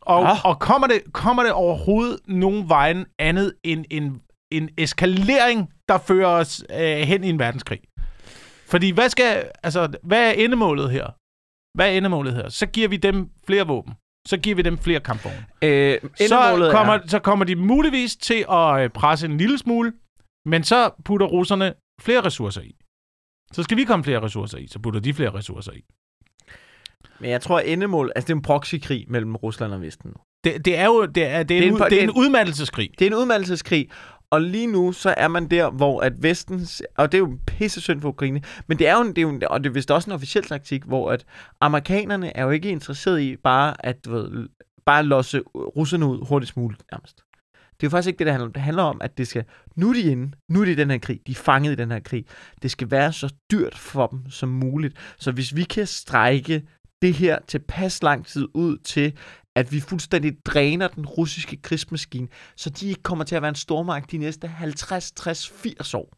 Og, oh. og kommer, det, kommer det overhovedet nogen vejen andet end en, en eskalering, der fører os øh, hen i en verdenskrig? Fordi hvad, skal, altså, hvad er endemålet her? Hvad er endemålet her? Så giver vi dem flere våben. Så giver vi dem flere kampvogne. Øh, så, kommer, så kommer de muligvis til at presse en lille smule, men så putter russerne flere ressourcer i. Så skal vi komme flere ressourcer i, så putter de flere ressourcer i. Men jeg tror, at endemål... Altså, det er en proxykrig mellem Rusland og Vesten nu. Det, det er jo... Det er, det er, det er en, en, det er en udmattelseskrig. Det er en udmattelseskrig. Og lige nu, så er man der, hvor at Vesten... Og det er jo pisse synd for Ukraine. Men det er jo... Det er jo og det er vist også en officiel taktik, hvor at amerikanerne er jo ikke interesseret i bare at ved, bare losse russerne ud hurtigst muligt nærmest. Det er jo faktisk ikke det, der handler om. Det handler om, at det skal... Nu er de inde. Nu er de i den her krig. De er fanget i den her krig. Det skal være så dyrt for dem som muligt. Så hvis vi kan strække det her tilpas lang tid ud til, at vi fuldstændig dræner den russiske krigsmaskine, så de ikke kommer til at være en stormagt de næste halvtreds, tres, firs år.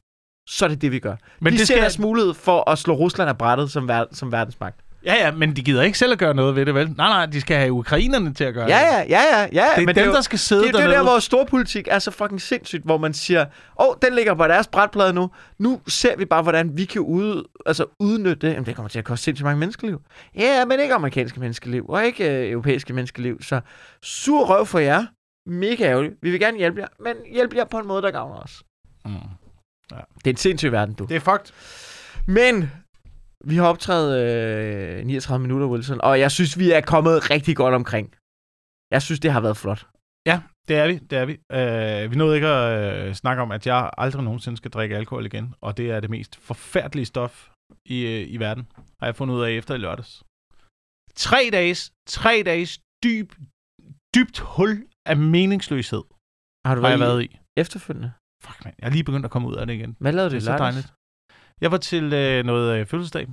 Så er det det, vi gør. Men de det ser skal... deres mulighed for at slå Rusland af brættet som, ver- som verdensmagt. Ja, ja, men de gider ikke selv at gøre noget ved det, vel? Nej, nej, de skal have ukrainerne til at gøre ja, det. Ja, ja, ja, ja. Det er men dem, det er jo, der skal sidde dernede. Det er det der, hvor storpolitik er så fucking sindssygt, hvor man siger, åh, oh, den ligger på deres brætplade nu. Nu ser vi bare, hvordan vi kan ude, altså udnytte det. Jamen, det kommer til at koste sindssygt mange menneskeliv. Ja, men ikke amerikanske menneskeliv, og ikke øh, europæiske menneskeliv. Så sur røv for jer. Mega ærgerligt. Vi vil gerne hjælpe jer, men hjælpe jer på en måde, der gavner os. Mm. Ja. Det er en sindssyg verden, du. Det er fucked. Men... Vi har optrædet øh, niogtredive minutter, Wilson, og jeg synes, vi er kommet rigtig godt omkring. Jeg synes, det har været flot. Ja, det er vi. Det er vi. Øh, vi nåede ikke at øh, snakke om, at jeg aldrig nogensinde skal drikke alkohol igen, og det er det mest forfærdelige stof i, øh, i verden, har jeg fundet ud af efter i lørdags. Tre dages, tre dages dyb, dybt hul af meningsløshed har, du været, har jeg været i. Efterfølgende? Fuck, man. Jeg er lige begyndt at komme ud af det igen. Hvad lavede du i lørdags? Jeg var til øh, noget øh, fødselsdag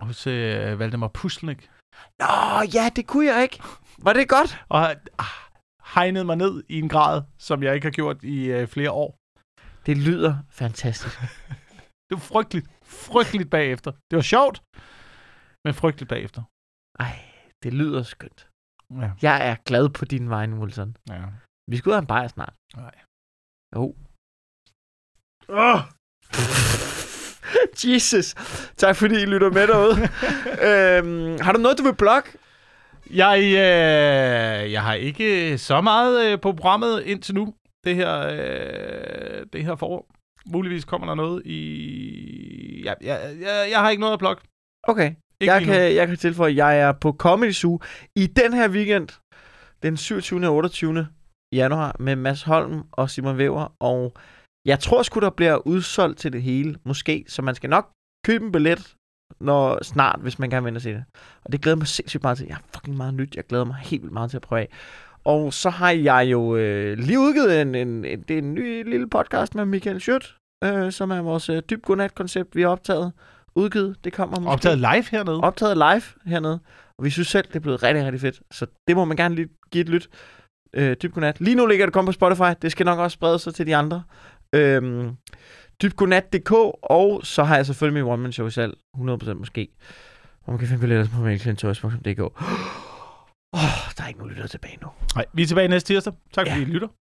hos øh, Valdemar Puslenik. Nå, ja, det kunne jeg ikke. Var det godt? Og ah, hegnede mig ned i en grad, som jeg ikke har gjort i øh, flere år. Det lyder fantastisk. Det var frygteligt. Frygteligt bagefter. Det var sjovt, men frygteligt bagefter. Ej, det lyder skønt. Ja. Jeg er glad på din vej, Wilson. Ja. Vi skal ud af en bajer snart. Nej. Jo. Åh! Oh. Jesus. Tak fordi I lytter med derude. øhm, har du noget, du vil blogge? Jeg, øh, jeg har ikke så meget øh, på programmet indtil nu. Det her, øh, det her forår. Muligvis kommer der noget i... Jeg, jeg, jeg, jeg har ikke noget at blogge. Okay. Jeg kan, jeg kan tilføje, at jeg er på Comedy Zoo i den her weekend. Den syvogtyvende og otteogtyvende januar med Mads Holm og Simon Wæver. Og jeg tror sgu, der bliver udsolgt til det hele, måske. Så man skal nok købe en billet når, snart, hvis man gerne vil se det. Og det glæder mig sindssygt meget til. Jeg har fucking meget nyt. Jeg glæder mig helt vildt meget til at prøve af. Og så har jeg jo øh, lige udgivet en, en, en, det er en ny lille podcast med Michael Schøtt, øh, som er vores øh, Dybgodnat-koncept, vi har optaget. Udgivet, det kommer måske. Optaget live hernede. Optaget live hernede. Og vi synes selv, det er blevet rigtig, rigtig fedt. Så det må man gerne lige give et lyt. Øh, Dybgodnat. Lige nu ligger det kun på Spotify. Det skal nok også sprede sig til de andre. Øhm, dybgodnat punktum d k. Og så har jeg selvfølgelig min one-man-show selv. hundrede procent måske. Hvor man kan finde billetter på mail punktum d k. Åh, oh, der er ikke nogen lytter tilbage nu. Nej, vi er tilbage næste tirsdag. Tak fordi ja. I lytter.